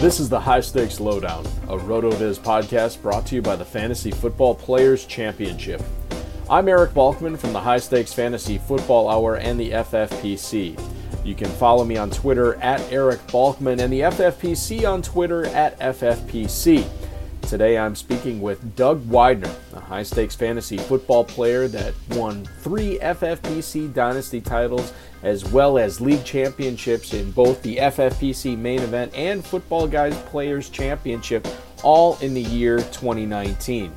This is the High Stakes Lowdown, a RotoViz podcast brought to you by the Fantasy Football Players Championship. I'm Eric Balkman from the High Stakes Fantasy Football Hour and the FFPC. You can follow me on Twitter at Eric Balkman and the FFPC on Twitter at FFPC. Today I'm speaking with Doug Weidner, a High Stakes Fantasy Football player that won 3 FFPC Dynasty titles as well as league championships in both the FFPC main event and Football Guys Players Championship, all in the year 2019.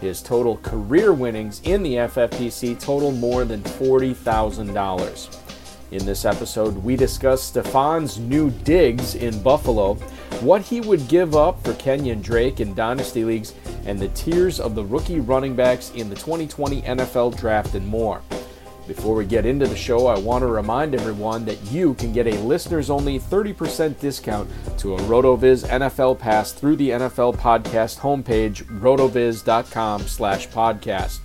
His total career winnings in the FFPC total more than $40,000. In this episode, we discuss Stefon's new digs in Buffalo, what he would give up for Kenyan Drake in Dynasty Leagues, and the tiers of the rookie running backs in the 2020 NFL Draft and more. Before we get into the show, I want to remind everyone that you can get a listeners-only 30% discount to a RotoViz NFL Pass through the NFL Podcast homepage, rotoviz.com/podcast.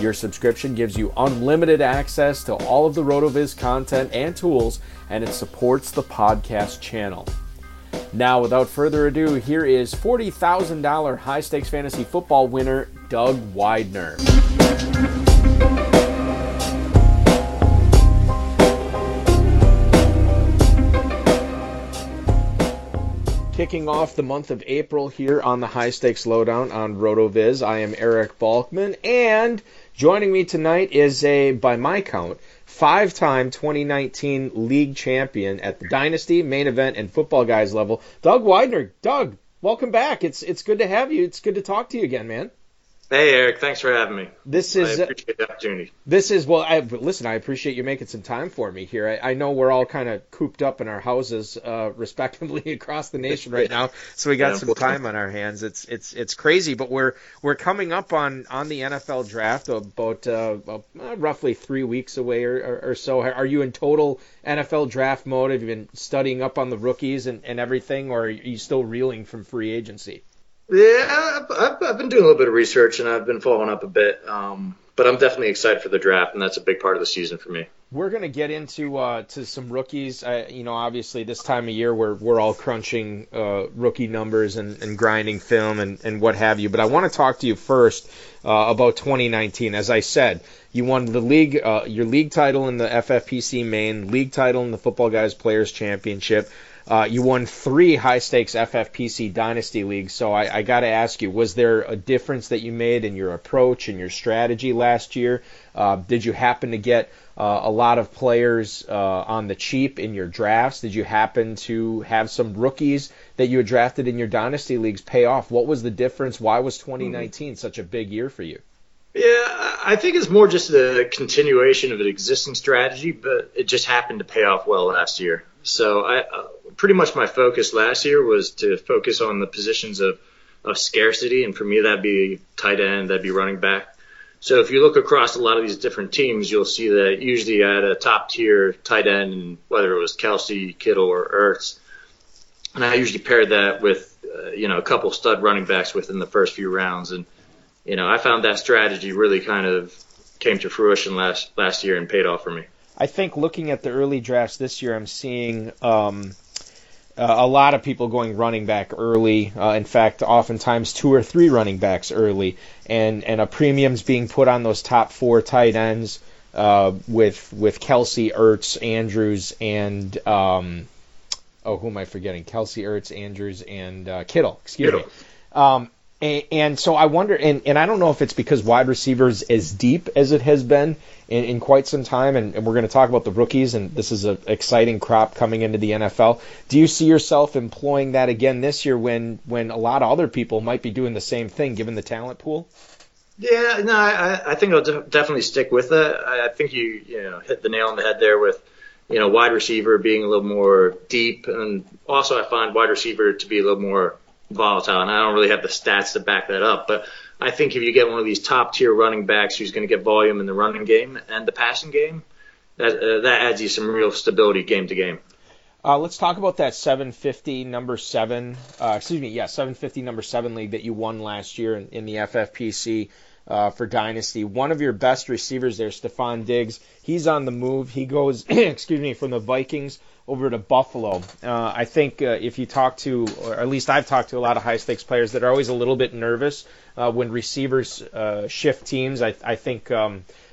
Your subscription gives you unlimited access to all of the RotoViz content and tools, and it supports the podcast channel. Now, without further ado, here is $40,000 High Stakes Fantasy Football winner, Doug Weidner. Kicking off the month of April here on the High Stakes Lowdown on RotoViz, I am Eric Balkman, and joining me tonight is a, by my count, 5-time 2019 league champion at the Dynasty, main event, and Football Guys level, Doug Weidner. Doug, welcome back. It's good to have you. It's good to talk to you again, man. Hey, Eric. Thanks for having me. I appreciate the opportunity. Listen, I appreciate you making some time for me here. I know we're all kind of cooped up in our houses, respectively, across the nation right now, so we got some time on our hands. It's crazy, but we're coming up on the NFL draft about roughly 3 weeks away or so. Are you in total NFL draft mode? Have you been studying up on the rookies and everything, or are you still reeling from free agency? Yeah, I've been doing a little bit of research, and I've been following up a bit, but I'm definitely excited for the draft, and that's a big part of the season for me. We're going to get into to some rookies. Obviously this time of year we're all crunching rookie numbers and grinding film and what have you. But I want to talk to you first about 2019. As I said, you won the league, your league title in the FFPC main, league title in the Football Guys Players Championship. You won 3 high-stakes FFPC Dynasty Leagues. So I got to ask you, was there a difference that you made in your approach and your strategy last year? Did you happen to get a lot of players on the cheap in your drafts? Did you happen to have some rookies that you had drafted in your Dynasty Leagues pay off? What was the difference? Why was 2019 such a big year for you? Yeah, I think it's more just a continuation of an existing strategy, but it just happened to pay off well last year. So I pretty much my focus last year was to focus on the positions of scarcity, and for me that'd be tight end, that'd be running back. So if you look across a lot of these different teams, you'll see that usually I had a top-tier tight end, whether it was Kelsey, Kittle, or Ertz, and I usually paired that with a couple stud running backs within the first few rounds, and I found that strategy really kind of came to fruition last year and paid off for me. I think looking at the early drafts this year, I'm seeing a lot of people going running back early. In fact, oftentimes 2 or 3 running backs early, and a premium's being put on those top 4 tight ends with Kelsey, Ertz, Andrews, and who am I forgetting? Kelsey, Ertz, Andrews, and Kittle. Excuse me. And so I wonder, and I don't know if it's because wide receivers as deep as it has been in quite some time, and we're going to talk about the rookies, and this is an exciting crop coming into the NFL. Do you see yourself employing that again this year when a lot of other people might be doing the same thing given the talent pool? Yeah, no, I think I'll definitely stick with that. I think you hit the nail on the head there with wide receiver being a little more deep, and also I find wide receiver to be a little more volatile, and I don't really have the stats to back that up, but I think if you get one of these top tier running backs who's going to get volume in the running game and the passing game, that adds you some real stability game to game. Let's talk about that 750 number 7 750 number 7 league that you won last year in the FFPC for Dynasty. One of your best receivers there, Stefon Diggs, he's on the move. He goes from the Vikings over to Buffalo. I think if you talk to, or at least I've talked to a lot of high-stakes players that are always a little bit nervous when receivers shift teams. I think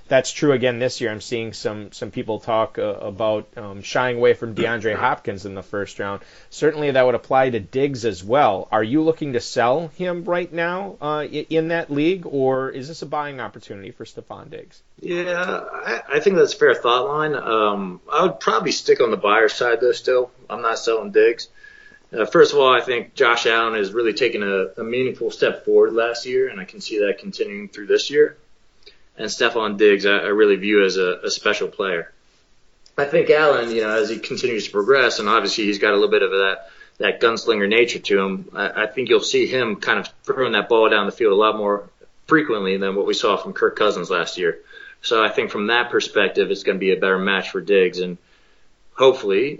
that's true again this year. I'm seeing some people talk about shying away from DeAndre Hopkins in the first round. Certainly that would apply to Diggs as well. Are you looking to sell him right now in that league, or is this a buying opportunity for Stephon Diggs? Yeah, I think that's a fair thought line. I would probably stick on the buyer side, though, still. I'm not selling Diggs. First of all, I think Josh Allen has really taken a meaningful step forward last year, and I can see that continuing through this year. And Stefon Diggs, I really view as a special player. I think Allen, as he continues to progress, and obviously he's got a little bit of that gunslinger nature to him, I think you'll see him kind of throwing that ball down the field a lot more frequently than what we saw from Kirk Cousins last year. So I think from that perspective, it's going to be a better match for Diggs. And hopefully,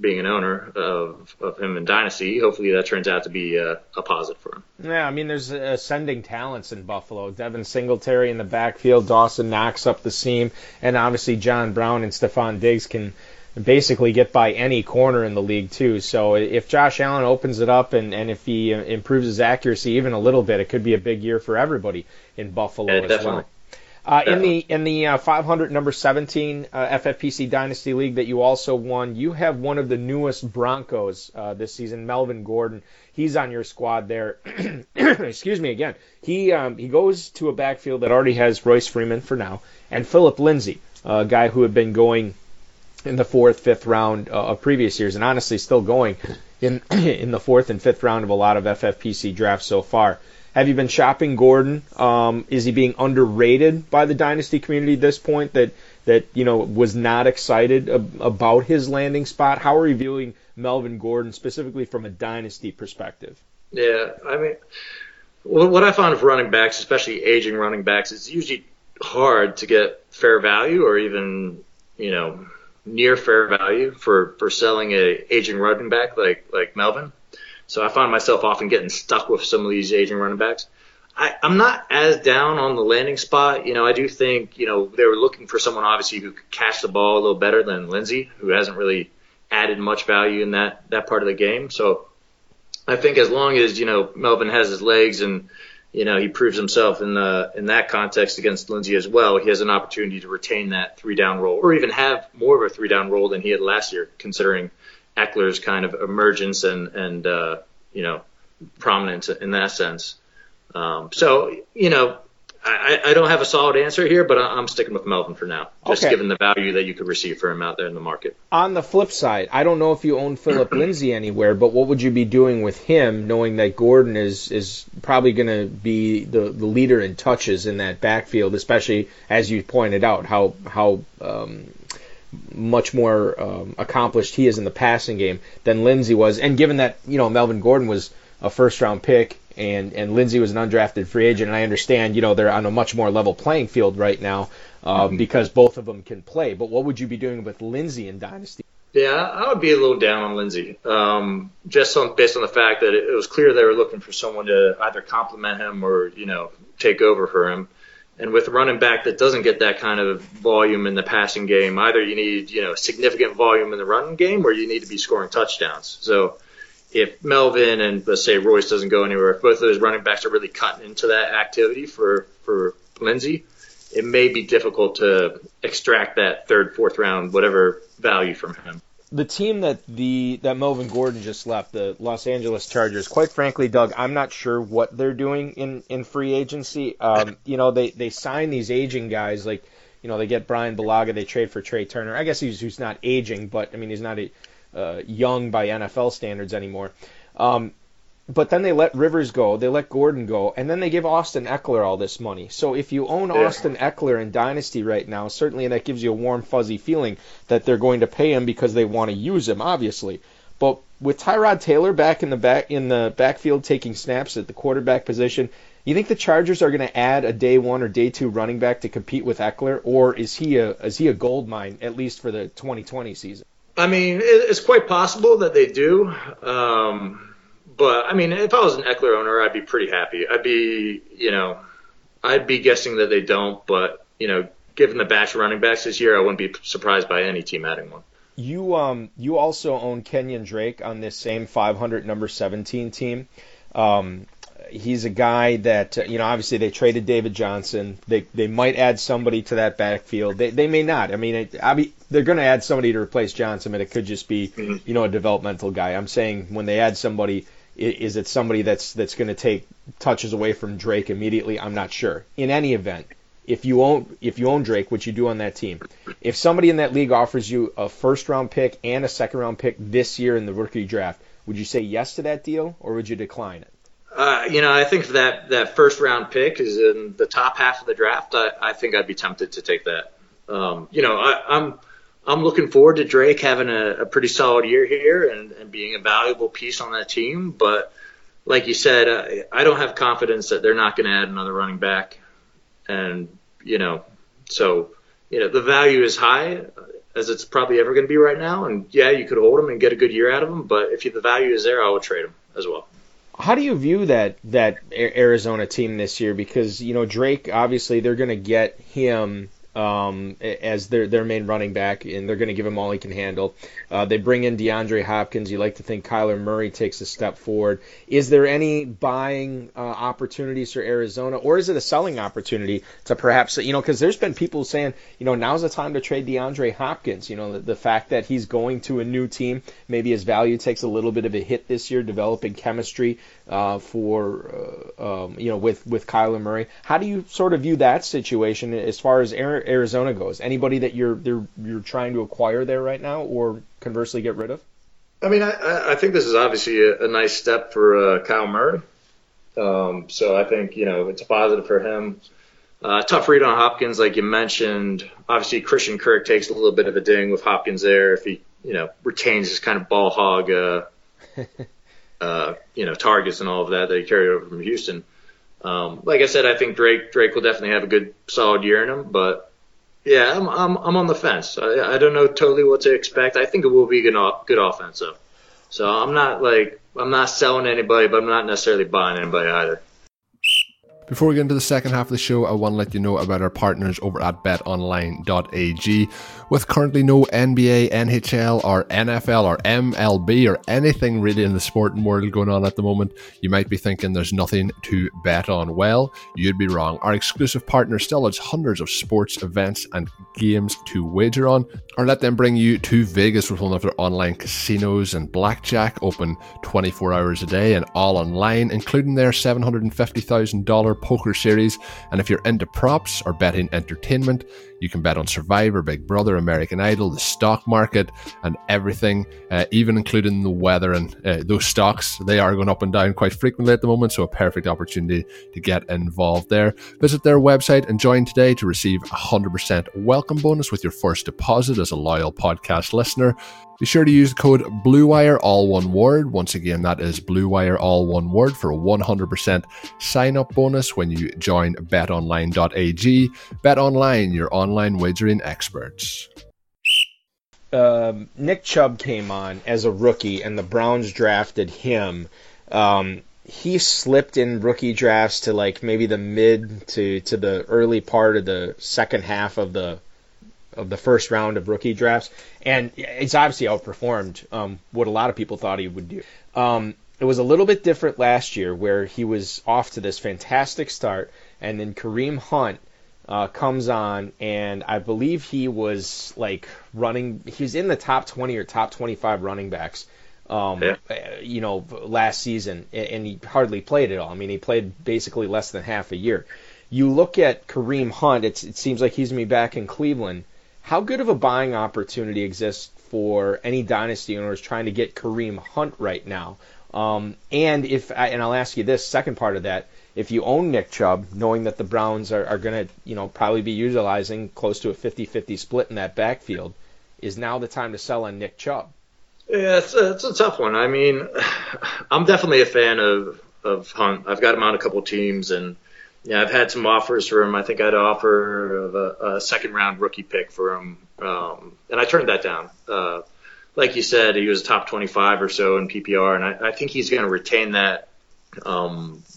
being an owner of him in Dynasty, hopefully that turns out to be a positive for him. Yeah, I mean, there's ascending talents in Buffalo. Devin Singletary in the backfield, Dawson Knox up the seam, and obviously John Brown and Stephon Diggs can basically get by any corner in the league, too. So if Josh Allen opens it up and if he improves his accuracy even a little bit, it could be a big year for everybody in Buffalo as well. In the 500 number 17 FFPC Dynasty League that you also won, you have one of the newest Broncos this season, Melvin Gordon. He's on your squad there. Excuse me again. He goes to a backfield that already has Royce Freeman for now and Phillip Lindsay, a guy who had been going in the 4th, 5th round of previous years, and honestly still going in the 4th and 5th round of a lot of FFPC drafts so far. Have you been shopping Gordon? Is he being underrated by the Dynasty community at this point that was not excited about his landing spot? How are you viewing Melvin Gordon specifically from a Dynasty perspective? Yeah, I mean, what I found with running backs, especially aging running backs, it's usually hard to get fair value or even, near fair value for selling an aging running back like Melvin. So I find myself often getting stuck with some of these aging running backs. I'm not as down on the landing spot. You know, I do think, you know, they were looking for someone obviously who could catch the ball a little better than Lindsay, who hasn't really added much value in that part of the game. So I think as long as, you know, Melvin has his legs and, you know, he proves himself in that context against Lindsay as well, he has an opportunity to retain that three-down role or even have more of a three-down role than he had last year, considering Eckler's kind of emergence and you know, prominence in that sense. So, you know, I don't have a solid answer here, but I'm sticking with Melvin for now, just given the value that you could receive for him out there in the market. On the flip side, I don't know if you own Phillip Lindsay anywhere, but what would you be doing with him, knowing that Gordon is probably going to be the leader in touches in that backfield, especially as you pointed out how much more accomplished he is in the passing game than Lindsay was, and given that, you know, Melvin Gordon was a first-round pick, and Lindsay was an undrafted free agent, and I understand, you know, they're on a much more level playing field right now because both of them can play. But what would you be doing with Lindsay in Dynasty? Yeah, I would be a little down on Lindsay, based on the fact that it was clear they were looking for someone to either complement him or, you know, take over for him. And with a running back that doesn't get that kind of volume in the passing game, either you need, you know, significant volume in the running game or you need to be scoring touchdowns. So if Melvin and, let's say, Royce doesn't go anywhere, if both of those running backs are really cutting into that activity for Lindsay, it may be difficult to extract that third, fourth round, whatever value from him. The team that Melvin Gordon just left, the Los Angeles Chargers, quite frankly, Doug, I'm not sure what they're doing in free agency. You know, they sign these aging guys, like, you know, they get Brian Bulaga, they trade for Trey Turner. I guess he's not aging, but, I mean, he's not young by NFL standards anymore. But then they let Rivers go, they let Gordon go, and then they give Austin Eckler all this money. So if you own Austin Eckler in Dynasty right now, certainly that gives you a warm, fuzzy feeling that they're going to pay him because they want to use him, obviously. But with Tyrod Taylor back in the backfield taking snaps at the quarterback position, you think the Chargers are going to add a day one or day two running back to compete with Eckler, or is he a gold mine, at least for the 2020 season? I mean, it's quite possible that they do. But, I mean, if I was an Eckler owner, I'd be pretty happy. I'd be guessing that they don't. But, you know, given the batch of running backs this year, I wouldn't be surprised by any team adding one. You also own Kenyan Drake on this same 500 number 17 team. He's a guy that, you know, obviously they traded David Johnson. They might add somebody to that backfield. They may not. I mean, they're going to add somebody to replace Johnson, and it could just be, you know, a developmental guy. I'm saying when they add somebody, is it somebody that's going to take touches away from Drake immediately? I'm not sure. In any event, if you own Drake, which you do on that team, if somebody in that league offers you a first-round pick and a second-round pick this year in the rookie draft, would you say yes to that deal, or would you decline it? You know, I think that first-round pick is in the top half of the draft. I think I'd be tempted to take that. You know, I'm looking forward to Drake having a pretty solid year here and being a valuable piece on that team. But like you said, I don't have confidence that they're not going to add another running back. And, you know, so, you know, the value is high as it's probably ever going to be right now. And, yeah, you could hold him and get a good year out of him. But if the value is there, I would trade him as well. How do you view that Arizona team this year? Because, you know, Drake, obviously, they're going to get him as their main running back, and they're going to give him all he can handle. They bring in DeAndre Hopkins. You like to think Kyler Murray takes a step forward. Is there any buying opportunities for Arizona, or is it a selling opportunity to perhaps, you know, because there's been people saying, you know, now's the time to trade DeAndre Hopkins. You know, the fact that he's going to a new team, maybe his value takes a little bit of a hit this year, developing chemistry you know, with Kyler Murray. How do you sort of view that situation as far as Arizona goes? Anybody that you're trying to acquire there right now, or conversely get rid of? I mean, I think this is obviously a nice step for Kyle Murray. So I think, you know, it's a positive for him. Tough read on Hopkins, like you mentioned. Obviously, Christian Kirk takes a little bit of a ding with Hopkins there if he, you know, retains his kind of ball hog, you know, targets and all of that he carried over from Houston. Like I said, I think Drake will definitely have a good, solid year in him, but. Yeah, I'm on the fence. I don't know totally what to expect. I think it will be good offense though. So I'm not selling anybody, but I'm not necessarily buying anybody either. Before we get into the second half of the show, I want to let you know about our partners over at betonline.ag. With currently no NBA, NHL, or NFL, or MLB, or anything really in the sporting world going on at the moment, you might be thinking there's nothing to bet on. Well, you'd be wrong. Our exclusive partner still has hundreds of sports events and games to wager on, or let them bring you to Vegas with one of their online casinos and blackjack, open 24 hours a day and all online, including their $750,000 poker series. And if you're into props or betting entertainment, you can bet on Survivor, Big Brother, American Idol, the stock market, and everything, even including the weather. And those stocks, they are going up and down quite frequently at the moment, so a perfect opportunity to get involved there. Visit their website and join today to receive 100% welcome bonus with your first deposit as a loyal podcast listener. Be sure to use the code BLUEWIRE, all one word. Once again, that is BLUEWIRE, all one word, for a 100% sign-up bonus when you join betonline.ag. BetOnline, your online wagering experts. Nick Chubb came on as a rookie, and the Browns drafted him. He slipped in rookie drafts to like maybe the mid to the early part of the second half of the first round of rookie drafts, and it's obviously outperformed what a lot of people thought he would do. It was a little bit different last year, where he was off to this fantastic start, and then Kareem Hunt comes on, and I believe he was like he was in the top 20 or top 25 running backs, you know, last season, and he hardly played at all. I mean, he played basically less than half a year. You look at Kareem Hunt, it seems like he's going to be back in Cleveland. How good of a buying opportunity exists for any dynasty owners trying to get Kareem Hunt right now? And I'll ask you this second part of that: if you own Nick Chubb, knowing that the Browns are going to, you know, probably be utilizing close to a 50-50 split in that backfield, is now the time to sell on Nick Chubb? Yeah, it's a tough one. I mean, I'm definitely a fan of Hunt. I've got him on a couple teams, and yeah, I've had some offers for him. I think I had an offer of a second-round rookie pick for him, and I turned that down. Like you said, he was top 25 or so in PPR, and I think he's going to retain that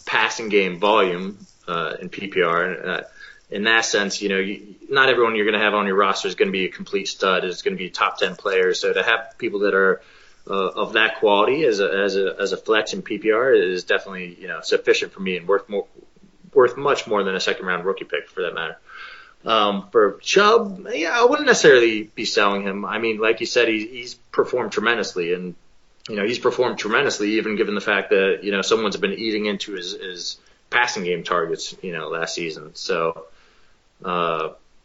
passing game volume in PPR. And, in that sense, you know, not everyone you're going to have on your roster is going to be a complete stud. It's going to be a top 10 player. So to have people that are of that quality as a flex in PPR is definitely, you know, sufficient for me and worth much more than a second-round rookie pick, for that matter. For Chubb, yeah, I wouldn't necessarily be selling him. I mean, like you said, he's performed tremendously, and you know, he's performed tremendously even given the fact that, you know, someone's been eating into his passing game targets, you know, last season. So,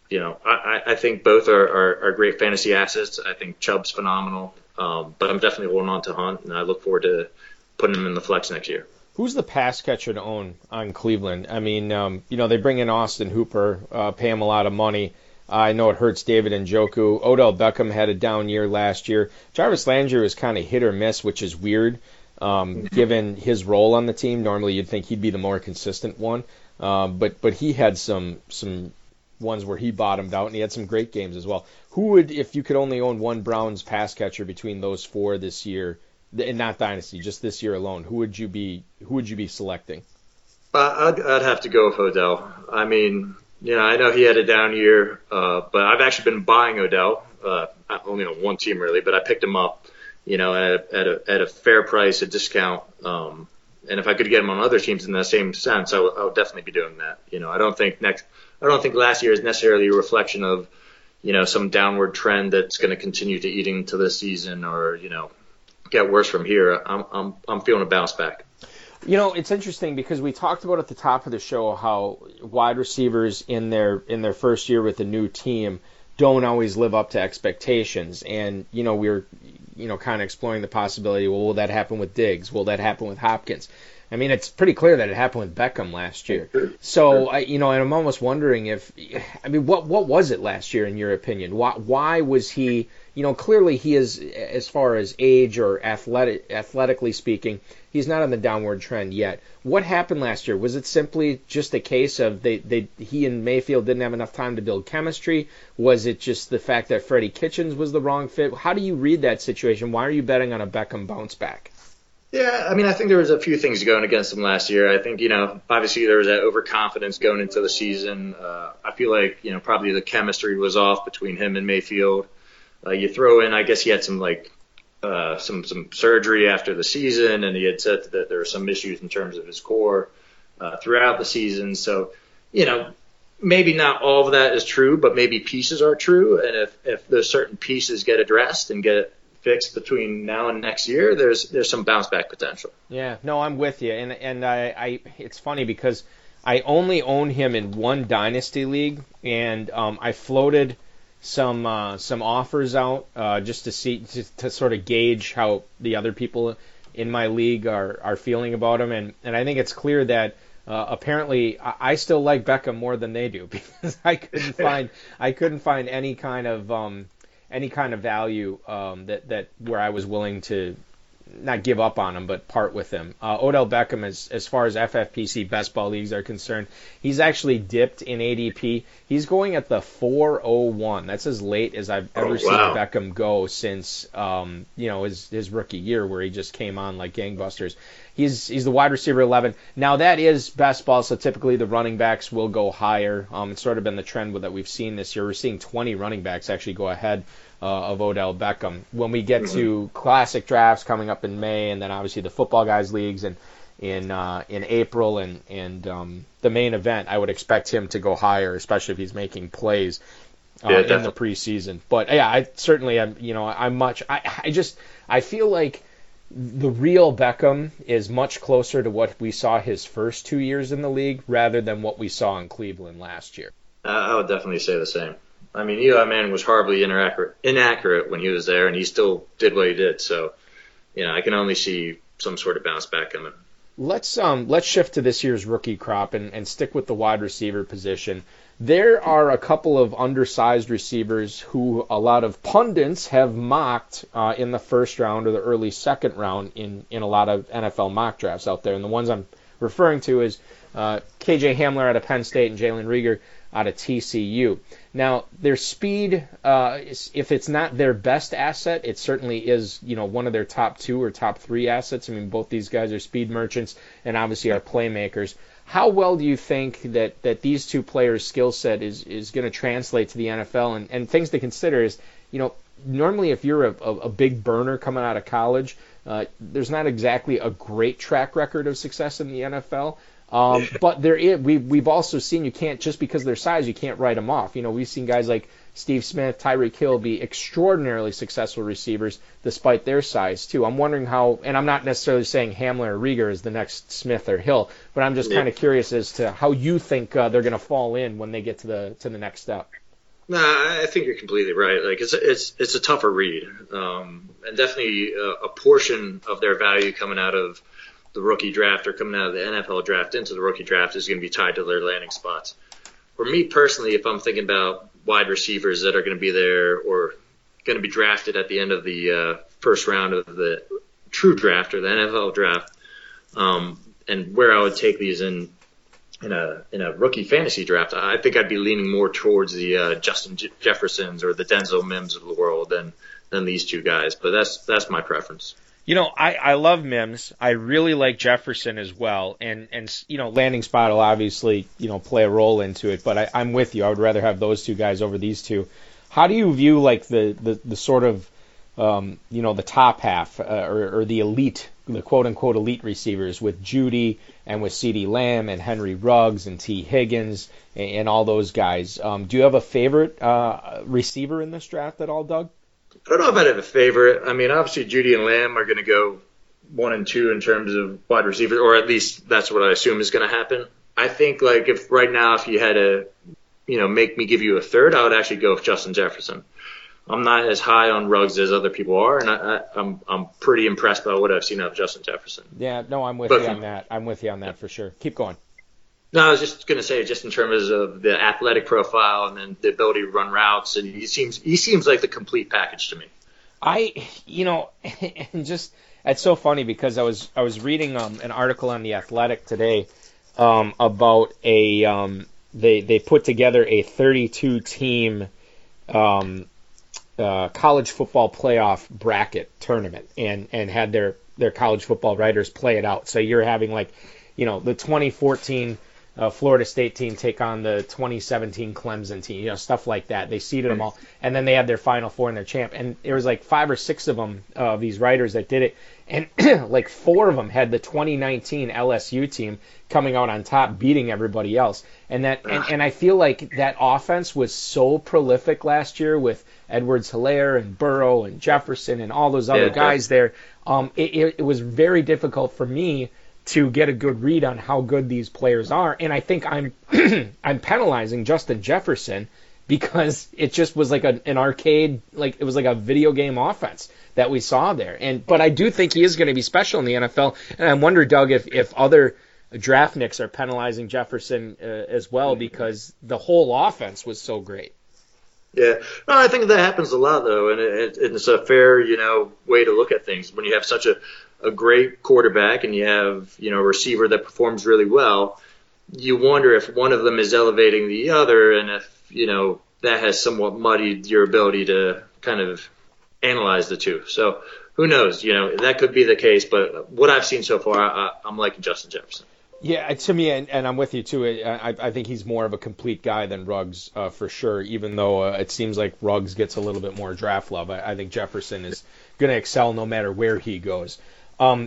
you know, I think both are great fantasy assets. I think Chubb's phenomenal, but I'm definitely holding on to Hunt, and I look forward to putting him in the flex next year. Who's the pass catcher to own on Cleveland? I mean, you know, they bring in Austin Hooper, pay him a lot of money. I know it hurts David Njoku. Odell Beckham had a down year last year. Jarvis Landry was kind of hit or miss, which is weird, given his role on the team. Normally you'd think he'd be the more consistent one, but he had some ones where he bottomed out, and he had some great games as well. Who would, if you could only own one Browns pass catcher between those four this year, and not dynasty, just this year alone, Who would you be selecting? I'd have to go with Odell. I mean, you know, I know he had a down year, but I've actually been buying Odell. Only on one team really, but I picked him up, you know, at a fair price, a discount. And if I could get him on other teams in that same sense, I would definitely be doing that. You know, I don't think last year is necessarily a reflection of, you know, some downward trend that's going to continue to eat into this season, or, you know, get worse from here. I'm feeling a bounce back. You know, it's interesting because we talked about at the top of the show how wide receivers in their first year with a new team don't always live up to expectations. And, you know, we're, you know, kind of exploring the possibility, well, will that happen with Diggs? Will that happen with Hopkins? I mean, it's pretty clear that it happened with Beckham last year. So, you know, and I'm almost wondering if, I mean, what was it last year in your opinion? Why was he, you know, clearly he is, as far as age or athletically speaking, he's not on the downward trend yet. What happened last year? Was it simply just a case of he and Mayfield didn't have enough time to build chemistry? Was it just the fact that Freddie Kitchens was the wrong fit? How do you read that situation? Why are you betting on a Beckham bounce back? Yeah, I mean, I think there was a few things going against them last year. I think, you know, obviously there was that overconfidence going into the season. I feel like, you know, probably the chemistry was off between him and Mayfield. You throw in, I guess he had some, like, some surgery after the season, and he had said that there were some issues in terms of his core throughout the season. So, you know, maybe not all of that is true, but maybe pieces are true. And if those certain pieces get addressed and get fixed between now and next year, there's some bounce back potential. Yeah, no, I'm with you. And I it's funny because I only own him in one dynasty league, and I floated some offers out just to see, just to sort of gauge how the other people in my league are feeling about him, and I think it's clear that apparently I still like Beckham more than they do, because I couldn't find any kind of value that where I was willing to not give up on him but part with him. Odell Beckham, as far as FFPC best ball leagues are concerned, he's actually dipped in ADP. He's going at the 401. That's as late as I've ever seen Beckham go since his rookie year, where he just came on like gangbusters. He's the wide receiver 11. Now that is best ball, so typically the running backs will go higher. It's sort of been the trend that we've seen this year. We're seeing 20 running backs actually go ahead of Odell Beckham. When we get to classic drafts coming up in May, and then obviously the football guys leagues and in April and the main event, I would expect him to go higher, especially if he's making plays in the preseason. But yeah, I certainly am. You know, I feel like the real Beckham is much closer to what we saw his first 2 years in the league rather than what we saw in Cleveland last year. I would definitely say the same. I mean, Eli Manning was horribly inaccurate when he was there, and he still did what he did. So, you know, I can only see some sort of bounce back coming. Let's shift to this year's rookie crop and stick with the wide receiver position. There are a couple of undersized receivers who a lot of pundits have mocked in the first round or the early second round in a lot of NFL mock drafts out there. And the ones I'm referring to is K.J. Hamler out of Penn State and Jalen Reagor out of TCU. Now, their speed, if it's not their best asset, it certainly is, you know, one of their top two or top three assets. I mean, both these guys are speed merchants and obviously are playmakers. How well do you think that these two players' skill set is going to translate to the NFL? And things to consider is, you know, normally if you're a big burner coming out of college, there's not exactly a great track record of success in the NFL. But there is, we've also seen you can't, just because of their size, you can't write them off. You know, we've seen guys like Steve Smith, Tyreek Hill be extraordinarily successful receivers despite their size too. I'm wondering how, and I'm not necessarily saying Hamler or Reagor is the next Smith or Hill, but I'm just kind of curious as to how you think they're going to fall in when they get to the next step. No, I think you're completely right. Like it's a tougher read, and definitely a portion of their value coming out of the rookie draft or coming out of the NFL draft into the rookie draft is going to be tied to their landing spots. For me personally, if I'm thinking about wide receivers that are going to be there or going to be drafted at the end of the first round of the true draft or the NFL draft, and where I would take these in a rookie fantasy draft, I think I'd be leaning more towards the Justin Jeffersons or the Denzel Mims of the world than these two guys. But that's my preference. You know, I love Mims. I really like Jefferson as well. And you know, landing spot will obviously, you know, play a role into it. But I'm with you. I would rather have those two guys over these two. How do you view, like, the sort of, you know, the top half or the elite, the quote-unquote elite receivers with Jeudy and with CeeDee Lamb and Henry Ruggs and T. Higgins and all those guys? Do you have a favorite receiver in this draft at all, Doug? I don't know if I'd have a favorite. I mean, obviously Jeudy and Lamb are going to go 1 and 2 in terms of wide receivers, or at least that's what I assume is going to happen. I think, like, if right now, if you had to, you know, make me give you a third, I would actually go with Justin Jefferson. I'm not as high on Ruggs as other people are, and I'm pretty impressed by what I've seen out of Justin Jefferson. Yeah, no, I'm with you on that for sure. Keep going. No, I was just going to say, just in terms of the athletic profile and then the ability to run routes, and he seems like the complete package to me. It's so funny because I was reading an article on The Athletic today about a they put together a 32-team college football playoff bracket tournament and had their their college football writers play it out. So you're having, like, you know, the 2014 Florida State team take on the 2017 Clemson team, you know, stuff like that. They seeded them all, and then they had their Final Four and their champ. And there was like 5 or 6 of them, these writers that did it, and like 4 of them had the 2019 LSU team coming out on top, beating everybody else. And that, and I feel like that offense was so prolific last year with Edwards-Helaire and Burrow and Jefferson and all those other guys there. It was very difficult for me to get a good read on how good these players are. And I think I'm penalizing Justin Jefferson because it just was like an arcade, like it was like a video game offense that we saw there. But I do think he is going to be special in the NFL. And I wonder, Doug, if other draftnicks are penalizing Jefferson as well, because the whole offense was so great. Yeah, no, I think that happens a lot, though, and it's a fair, you know, way to look at things. When you have such a great quarterback and you have, you know, a receiver that performs really well, you wonder if one of them is elevating the other, and if, you know, that has somewhat muddied your ability to kind of analyze the two. So who knows? You know, that could be the case, but what I've seen so far, I'm liking Justin Jefferson. Yeah, to me, and I'm with you too, I think he's more of a complete guy than Ruggs for sure, even though it seems like Ruggs gets a little bit more draft love. I think Jefferson is going to excel no matter where he goes. Talking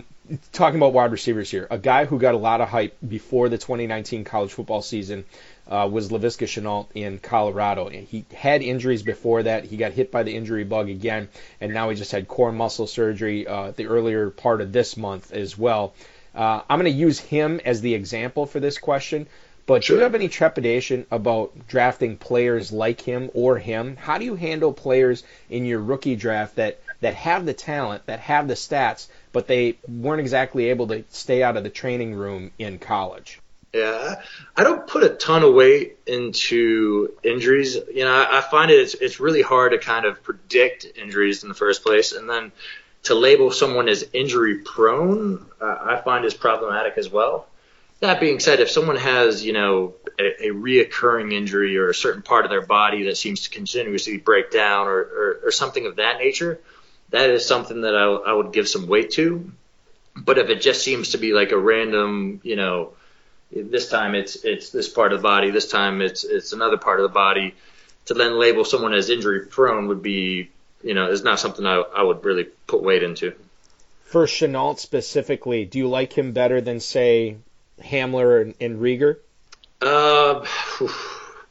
about wide receivers here, a guy who got a lot of hype before the 2019 college football season was Laviska Shenault in Colorado. He had injuries before that. He got hit by the injury bug again, and now he just had core muscle surgery the earlier part of this month as well. I'm going to use him as the example for this question, but sure. Do you have any trepidation about drafting players like him or him? How do you handle players in your rookie draft that have the talent, that have the stats, but they weren't exactly able to stay out of the training room in college? Yeah, I don't put a ton of weight into injuries. You know, I find it's really hard to kind of predict injuries in the first place, and then to label someone as injury-prone, I find is problematic as well. That being said, if someone has, you know, a reoccurring injury or a certain part of their body that seems to continuously break down or something of that nature, that is something that I would give some weight to. But if it just seems to be like a random, you know, this time it's this part of the body, this time it's another part of the body, to then label someone as injury-prone would be, you know, it's not something I would really put weight into. For Shenault specifically, do you like him better than, say, Hamler and Reagor?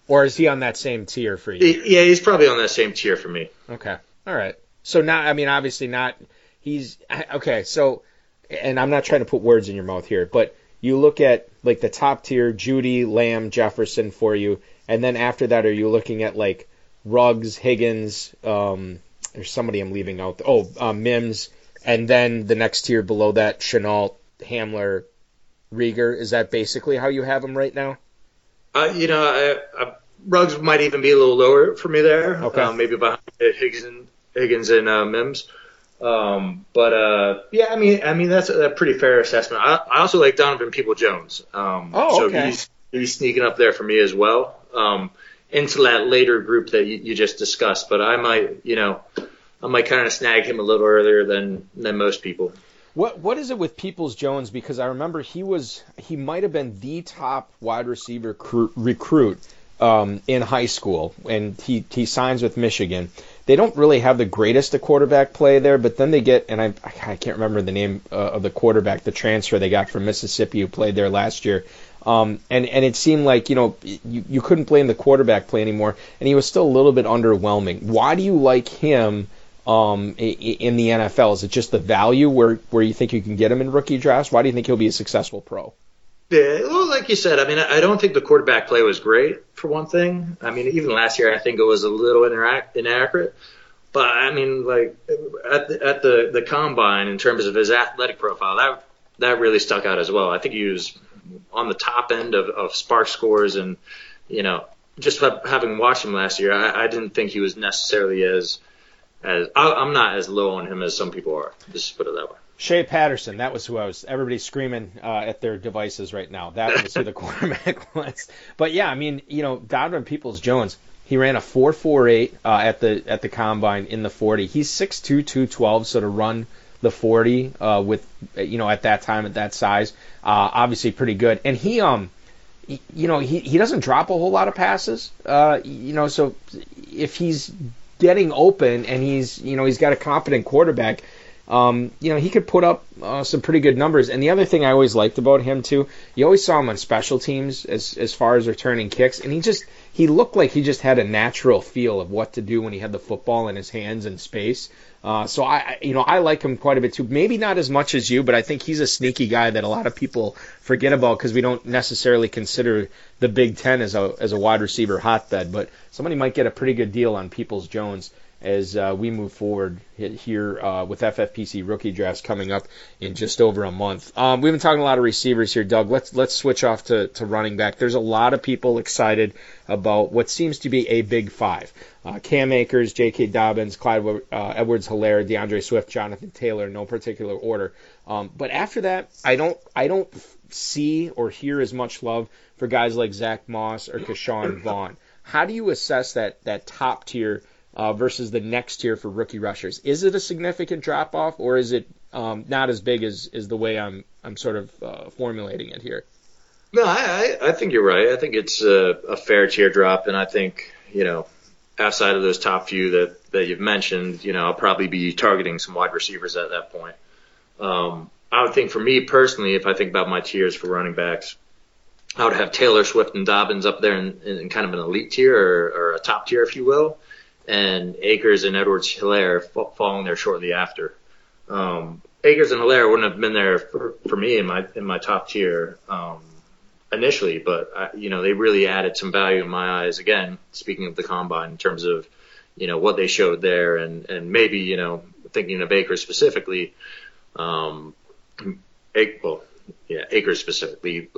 Or is he on that same tier for you? Yeah, he's probably on that same tier for me. Okay. All right. So now, I mean, obviously not. He's okay. So, and I'm not trying to put words in your mouth here, but you look at like the top tier, Jeudy, Lamb, Jefferson for you, and then after that, are you looking at like Ruggs, Higgins, there's somebody I'm leaving out. Mims. And then the next tier below that, Shenault, Hamler, Reagor. Is that basically how you have them right now? You know, Ruggs might even be a little lower for me there. Okay. Maybe behind Higgins and Mims. Yeah, I mean that's a pretty fair assessment. I also like Donovan Peoples Jones. Okay. So he's sneaking up there for me as well. Into that later group that you just discussed, but I might kind of snag him a little earlier than most people. What is it with Peoples Jones? Because I remember he might have been the top wide receiver recruit in high school, and he signs with Michigan. They don't really have the greatest of quarterback play there, but then they get, and I can't remember the name of the quarterback, the transfer they got from Mississippi who played there last year. And it seemed like, you know, you couldn't blame the quarterback play anymore, and he was still a little bit underwhelming. Why do you like him in the NFL? Is it just the value where you think you can get him in rookie drafts? Why do you think he'll be a successful pro? Yeah, well, like you said, I mean, I don't think the quarterback play was great, for one thing. I mean, even last year, I think it was a little inaccurate. But, I mean, like, at the combine, in terms of his athletic profile, that really stuck out as well. I think he was on the top end of spark scores, and, you know, just having watched him last year, I didn't think he was necessarily I'm not as low on him as some people are, just put it that way. Shea Patterson, that was who everybody's screaming at their devices right now. That was who the quarterback was. But yeah, I mean, you know, Donovan Peoples-Jones, he ran a 4.48 at the combine in the 40. He's 6'2", 212, so to run the 40 with, you know, at that time, at that size, obviously pretty good. And he doesn't drop a whole lot of passes, so if he's getting open and he's got a competent quarterback, he could put up some pretty good numbers. And the other thing I always liked about him, too, you always saw him on special teams as far as returning kicks. And he looked like he just had a natural feel of what to do when he had the football in his hands in space. So I like him quite a bit, too. Maybe not as much as you, but I think he's a sneaky guy that a lot of people forget about because we don't necessarily consider the Big Ten as a wide receiver hotbed. But somebody might get a pretty good deal on Peoples Jones as we move forward here with FFPC rookie drafts coming up in just over a month. We've been talking a lot of receivers here, Doug. Let's switch off to running back. There's a lot of people excited about what seems to be a big five. Cam Akers, J.K. Dobbins, Clyde Edwards-Helaire, DeAndre Swift, Jonathan Taylor, no particular order. But after that, I don't see or hear as much love for guys like Zach Moss or Keshawn Vaughn. How do you assess that top tier versus the next tier for rookie rushers? Is it a significant drop-off, or is it not as big as the way I'm sort of formulating it here? No, I think you're right. I think it's a fair tier drop, and I think, outside of those top few that you've mentioned, I'll probably be targeting some wide receivers at that point. I would think for me personally, if I think about my tiers for running backs, I would have Taylor, Swift, and Dobbins up there in kind of an elite tier or a top tier, if you will, and Akers and Edwards-Helaire falling there shortly after. Akers and Helaire wouldn't have been there for me in my top tier initially, but they really added some value in my eyes. Again, speaking of the combine, in terms of what they showed there, and maybe thinking of Akers specifically, Akers specifically,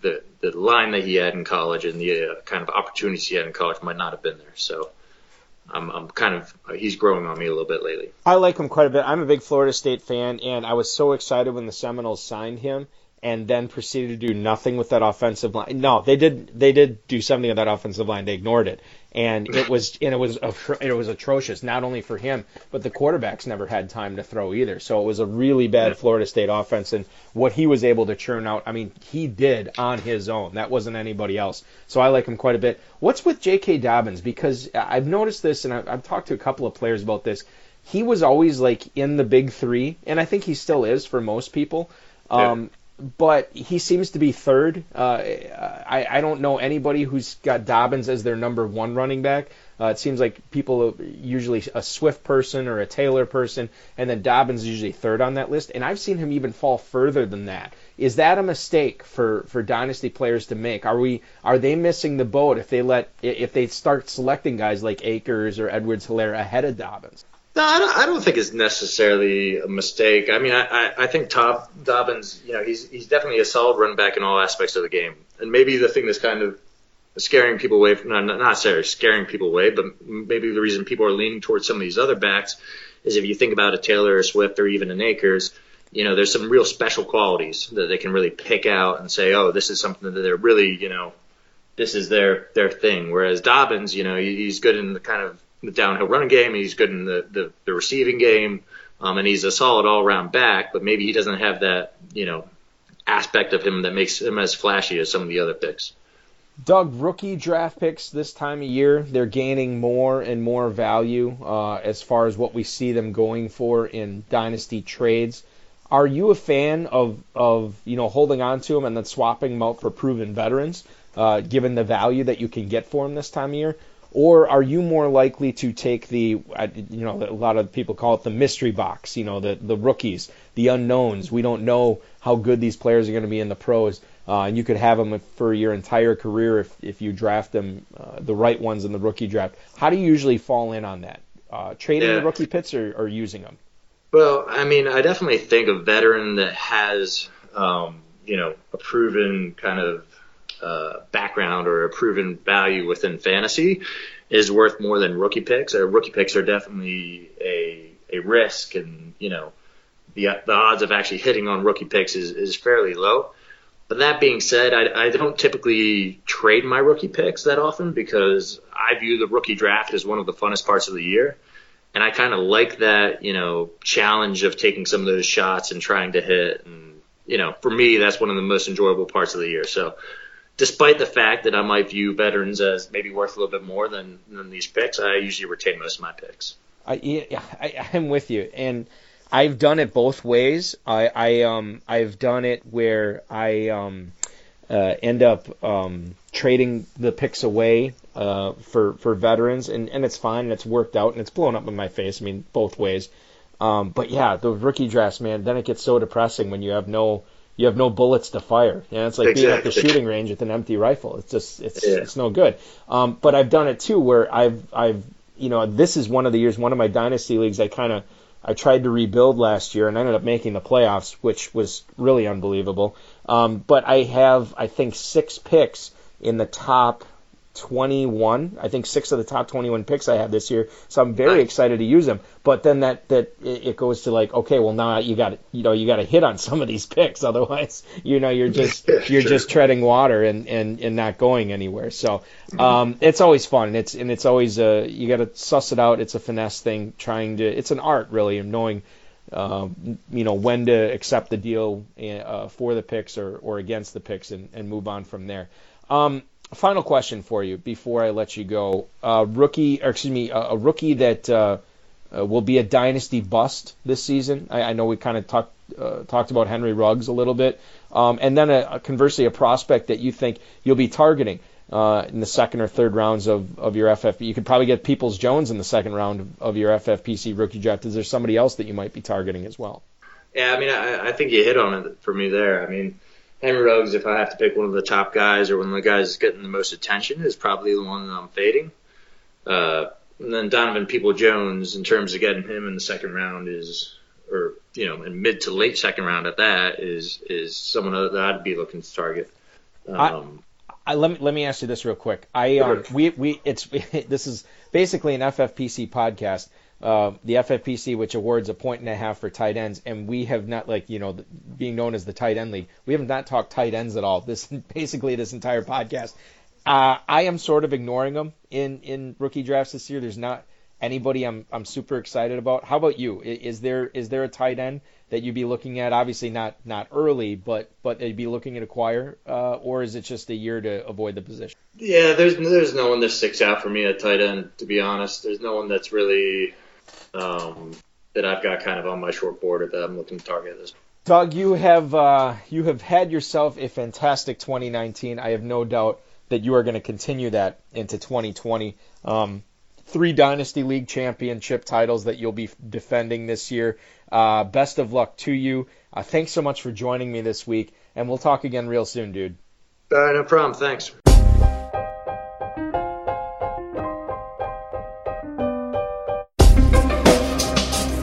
the line that he had in college and the kind of opportunities he had in college might not have been there. So I'm kind of – he's growing on me a little bit lately. I like him quite a bit. I'm a big Florida State fan, and I was so excited when the Seminoles signed him and then proceeded to do nothing with that offensive line. No, they did do something with that offensive line. They ignored it, and it was atrocious, not only for him, but the quarterbacks never had time to throw either. So it was a really bad Florida State offense, and what he was able to churn out, I mean, he did on his own. That wasn't anybody else. So I like him quite a bit. What's with J.K. Dobbins? Because I've noticed this, and I've talked to a couple of players about this. He was always, in the big three, and I think he still is for most people. But he seems to be third. I don't know anybody who's got Dobbins as their number one running back. It seems like people, usually a Swift person or a Taylor person, and then Dobbins is usually third on that list. And I've seen him even fall further than that. Is that a mistake for dynasty players to make? Are they missing the boat if they start selecting guys like Akers or Edwards-Helaire ahead of Dobbins? No, I don't think it's necessarily a mistake. I mean, I think Dobbins, he's definitely a solid running back in all aspects of the game. And maybe the thing that's kind of scaring people away, but maybe the reason people are leaning towards some of these other backs is if you think about a Taylor, a Swift, or even an Akers, there's some real special qualities that they can really pick out and say, oh, this is something that they're really, this is their thing. Whereas Dobbins, he's good in the kind of the downhill running game, he's good in the receiving game, and he's a solid all-around back, but maybe he doesn't have that, aspect of him that makes him as flashy as some of the other picks. Doug, rookie draft picks this time of year, they're gaining more and more value as far as what we see them going for in dynasty trades. Are you a fan of holding on to them and then swapping them out for proven veterans, given the value that you can get for them this time of year? Or are you more likely to take a lot of people call it the mystery box, the rookies, the unknowns. We don't know how good these players are going to be in the pros. And you could have them for your entire career if you draft them, the right ones in the rookie draft. How do you usually fall in on that? Trading the rookie picks or using them? Well, I mean, I definitely think a veteran that has, a proven kind of background or a proven value within fantasy is worth more than rookie picks. Rookie picks are definitely a risk, and the odds of actually hitting on rookie picks is fairly low. But that being said, I don't typically trade my rookie picks that often because I view the rookie draft as one of the funnest parts of the year. And I kind of like that, you know, challenge of taking some of those shots and trying to hit. And, you know, for me, that's one of the most enjoyable parts of the year. So despite the fact that I might view veterans as maybe worth a little bit more than these picks, I usually retain most of my picks. I'm with you. And I've done it both ways. I've done it where I end up trading the picks away for veterans, and it's fine, and it's worked out, and it's blown up in my face. I mean, both ways. But yeah, the rookie drafts, man. Then it gets so depressing when you have no bullets to fire. Yeah, it's like being at the shooting range with an empty rifle. It's just it's no good. But I've done it too, where I've you know, this is one of the years, one of my dynasty leagues, I tried to rebuild last year and ended up making the playoffs, which was really unbelievable. But I have, I think, 6 picks in the top 21. I think 6 of the top 21 picks I have this year. So I'm very excited to use them. But then that it goes to like, okay, well now you got to hit on some of these picks, otherwise you're just treading water and not going anywhere. So it's always fun. It's always you got to suss it out. It's a finesse thing. It's an art really, and knowing when to accept the deal for the picks or against the picks and move on from there. Final question for you before I let you go. A rookie that will be a dynasty bust this season. I know we kind of talked about Henry Ruggs a little bit. And then conversely, a prospect that you think you'll be targeting in the second or third rounds of your FFPC. You could probably get Peoples Jones in the second round of your FFPC rookie draft. Is there somebody else that you might be targeting as well? Yeah, I mean, I think you hit on it for me there. I mean, Henry Ruggs, if I have to pick one of the top guys or one of the guys getting the most attention, is probably the one that I'm fading. And then Donovan Peoples Jones, in terms of getting him in the second round, in mid to late second round at that, is someone that I'd be looking to target. Let me ask you this real quick. This is basically an FFPC podcast. The FFPC, which awards 1.5 points for tight ends, and we have not, being known as the tight end league, we have not talked tight ends at all. This entire podcast, I am sort of ignoring them in rookie drafts this year. There's not anybody I'm super excited about. How about you? Is there a tight end that you'd be looking at? Obviously not early, but they'd be looking at acquire, or is it just a year to avoid the position? Yeah, there's no one that sticks out for me at tight end. To be honest, there's no one that's really. That I've got kind of on my short board that I'm looking to target this. Doug, you have had yourself a fantastic 2019. I have no doubt that you are going to continue that into 2020. 3 Dynasty League championship titles that you'll be defending this year. Best of luck to you. Thanks so much for joining me this week, and we'll talk again real soon, dude. No problem. Thanks.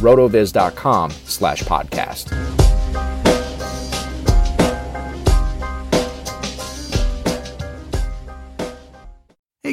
rotoviz.com/podcast. Hey